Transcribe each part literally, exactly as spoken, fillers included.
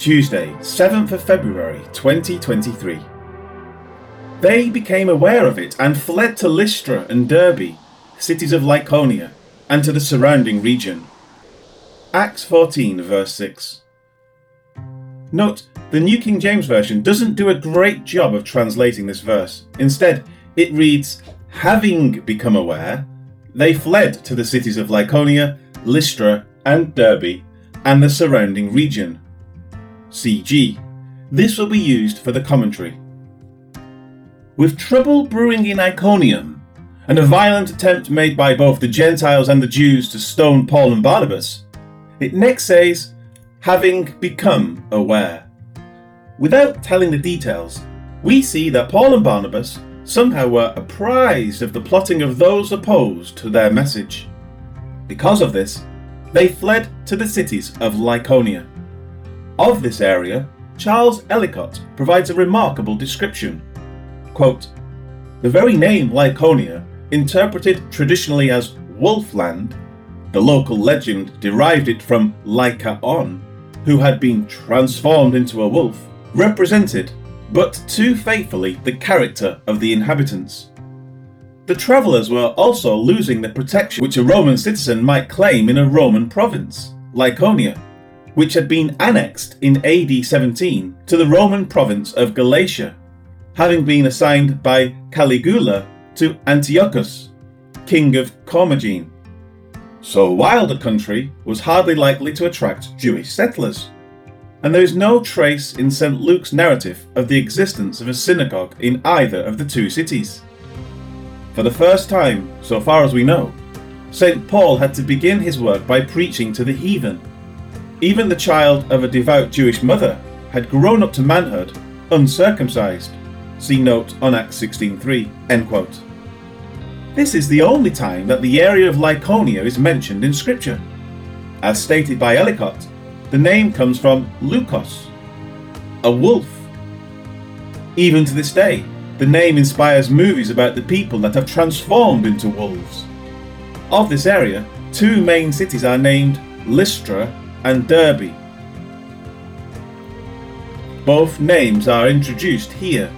Tuesday, seventh of February, twenty twenty-three. They became aware of it and fled to Lystra and Derbe, cities of Lycaonia, and to the surrounding region. Acts fourteen, verse six. Note, the New King James Version doesn't do a great job of translating this verse. Instead, it reads, "Having become aware, they fled to the cities of Lycaonia, Lystra and Derbe, and the surrounding region." C G. This will be used for the commentary. With trouble brewing in Iconium, and a violent attempt made by both the Gentiles and the Jews to stone Paul and Barnabas, it next says, "having become aware." Without telling the details, we see that Paul and Barnabas somehow were apprised of the plotting of those opposed to their message. Because of this, they fled to the cities of Lycaonia. Of this area, Charles Ellicott provides a remarkable description. Quote, "The very name Lycaonia, interpreted traditionally as wolfland, the local legend derived it from Lycaon, who had been transformed into a wolf, represented, but too faithfully, the character of the inhabitants. The travellers were also losing the protection which a Roman citizen might claim in a Roman province, Lycaonia, which had been annexed in A D seventeen to the Roman province of Galatia, having been assigned by Caligula to Antiochus, king of Commagene. So while the country was hardly likely to attract Jewish settlers, and there is no trace in Saint Luke's narrative of the existence of a synagogue in either of the two cities. For the first time, so far as we know, Saint Paul had to begin his work by preaching to the heathen. Even the child of a devout Jewish mother had grown up to manhood, uncircumcised." See note on Acts sixteen three, end quote. This is the only time that the area of Lycaonia is mentioned in Scripture. As stated by Ellicott, the name comes from Lukos, a wolf. Even to this day, the name inspires movies about the people that have transformed into wolves. Of this area, two main cities are named Lystra and Derbe. Both names are introduced here.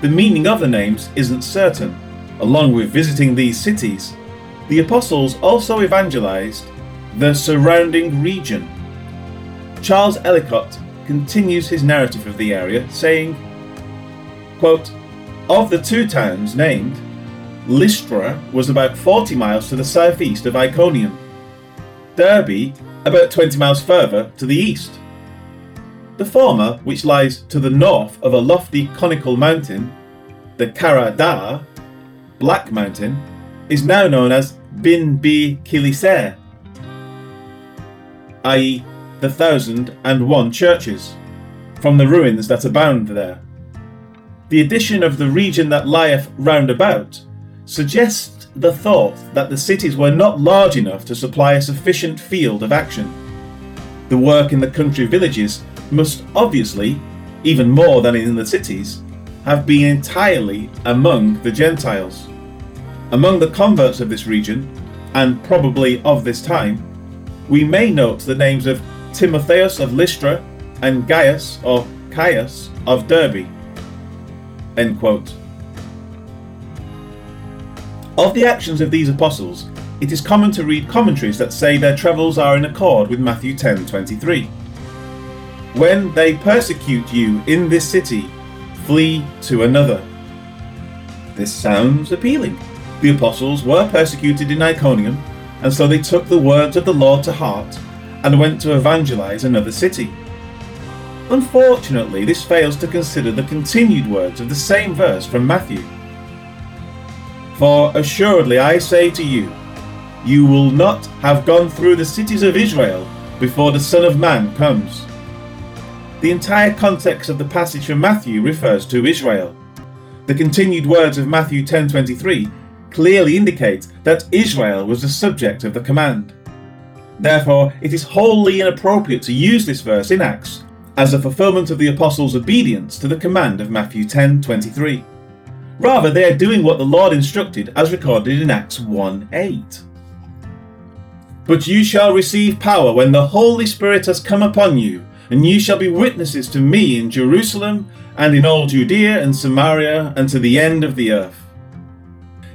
The meaning of the names isn't certain. Along with visiting these cities, the apostles also evangelized the surrounding region. Charles Ellicott continues his narrative of the area, saying, quote, "Of the two towns named, Lystra was about forty miles to the southeast of Iconium, Derbe about twenty miles further to the east. The former, which lies to the north of a lofty conical mountain, the Kara Dağ, Black Mountain, is now known as Bin-Bi-Kilise, that is, the thousand and one churches, from the ruins that abound there. The addition of the region that lieth round about suggests the thought that the cities were not large enough to supply a sufficient field of action. The work in the country villages must obviously, even more than in the cities, have been entirely among the Gentiles. Among the converts of this region, and probably of this time, we may note the names of Timotheus of Lystra and Gaius or Caius of Derbe." End quote. Of the actions of these apostles, it is common to read commentaries that say their travels are in accord with Matthew ten twenty-three. "When they persecute you in this city, flee to another." This sounds appealing. The apostles were persecuted in Iconium, and so they took the words of the Lord to heart and went to evangelize another city. Unfortunately, this fails to consider the continued words of the same verse from Matthew. "For assuredly I say to you, you will not have gone through the cities of Israel before the Son of Man comes." The entire context of the passage from Matthew refers to Israel. The continued words of Matthew ten twenty-three clearly indicate that Israel was the subject of the command. Therefore, it is wholly inappropriate to use this verse in Acts as a fulfillment of the apostles' obedience to the command of Matthew ten twenty-three. Rather, they are doing what the Lord instructed as recorded in Acts one eight. "But you shall receive power when the Holy Spirit has come upon you, and ye shall be witnesses to me in Jerusalem, and in all Judea and Samaria, and to the end of the earth."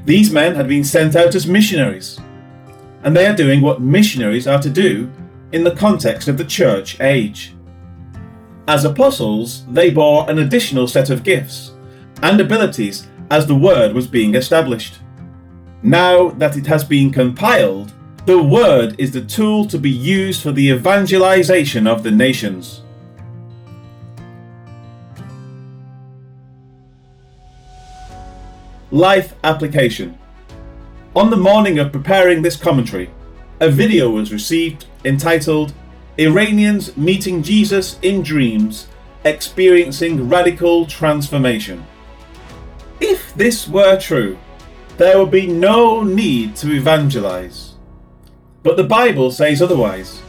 These men had been sent out as missionaries, and they are doing what missionaries are to do in the context of the church age. As apostles, they bore an additional set of gifts and abilities as the word was being established. Now that it has been compiled, the word is the tool to be used for the evangelization of the nations. Life application. On the morning of preparing this commentary, a video was received entitled "Iranians Meeting Jesus in Dreams, Experiencing Radical Transformation." If this were true, there would be no need to evangelize. But the Bible says otherwise.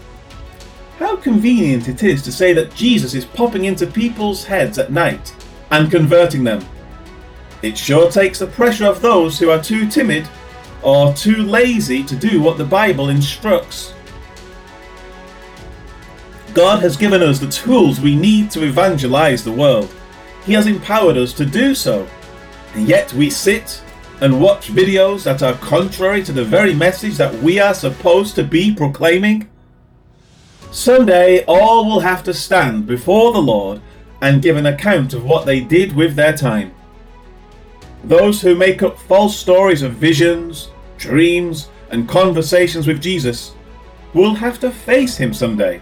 How convenient it is to say that Jesus is popping into people's heads at night and converting them. It sure takes the pressure off those who are too timid or too lazy to do what the Bible instructs. God has given us the tools we need to evangelize the world. He has empowered us to do so, and yet we sit and watch videos that are contrary to the very message that we are supposed to be proclaiming. Someday all will have to stand before the Lord and give an account of what they did with their time. Those who make up false stories of visions, dreams, and conversations with Jesus will have to face him someday.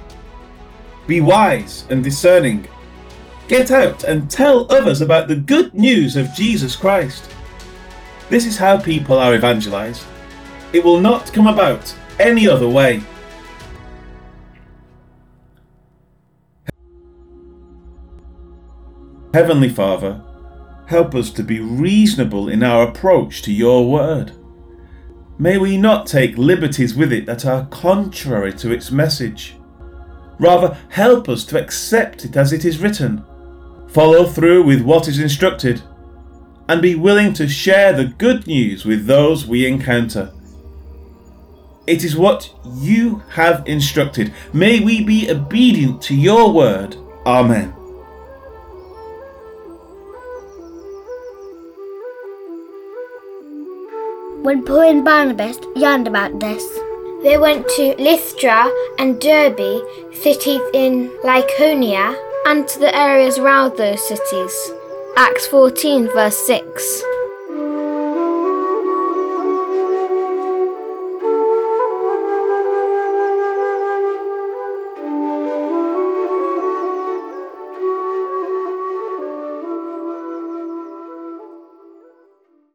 Be wise and discerning. Get out and tell others about the good news of Jesus Christ. This is how people are evangelized. It will not come about any other way. Heavenly Father, help us to be reasonable in our approach to your word. May we not take liberties with it that are contrary to its message. Rather, help us to accept it as it is written, follow through with what is instructed, and be willing to share the good news with those we encounter. It is what you have instructed. May we be obedient to your word. Amen. When Paul and Barnabas learned about this, they went to Lystra and Derbe, cities in Lycaonia, and to the areas around those cities. Acts fourteen verse six.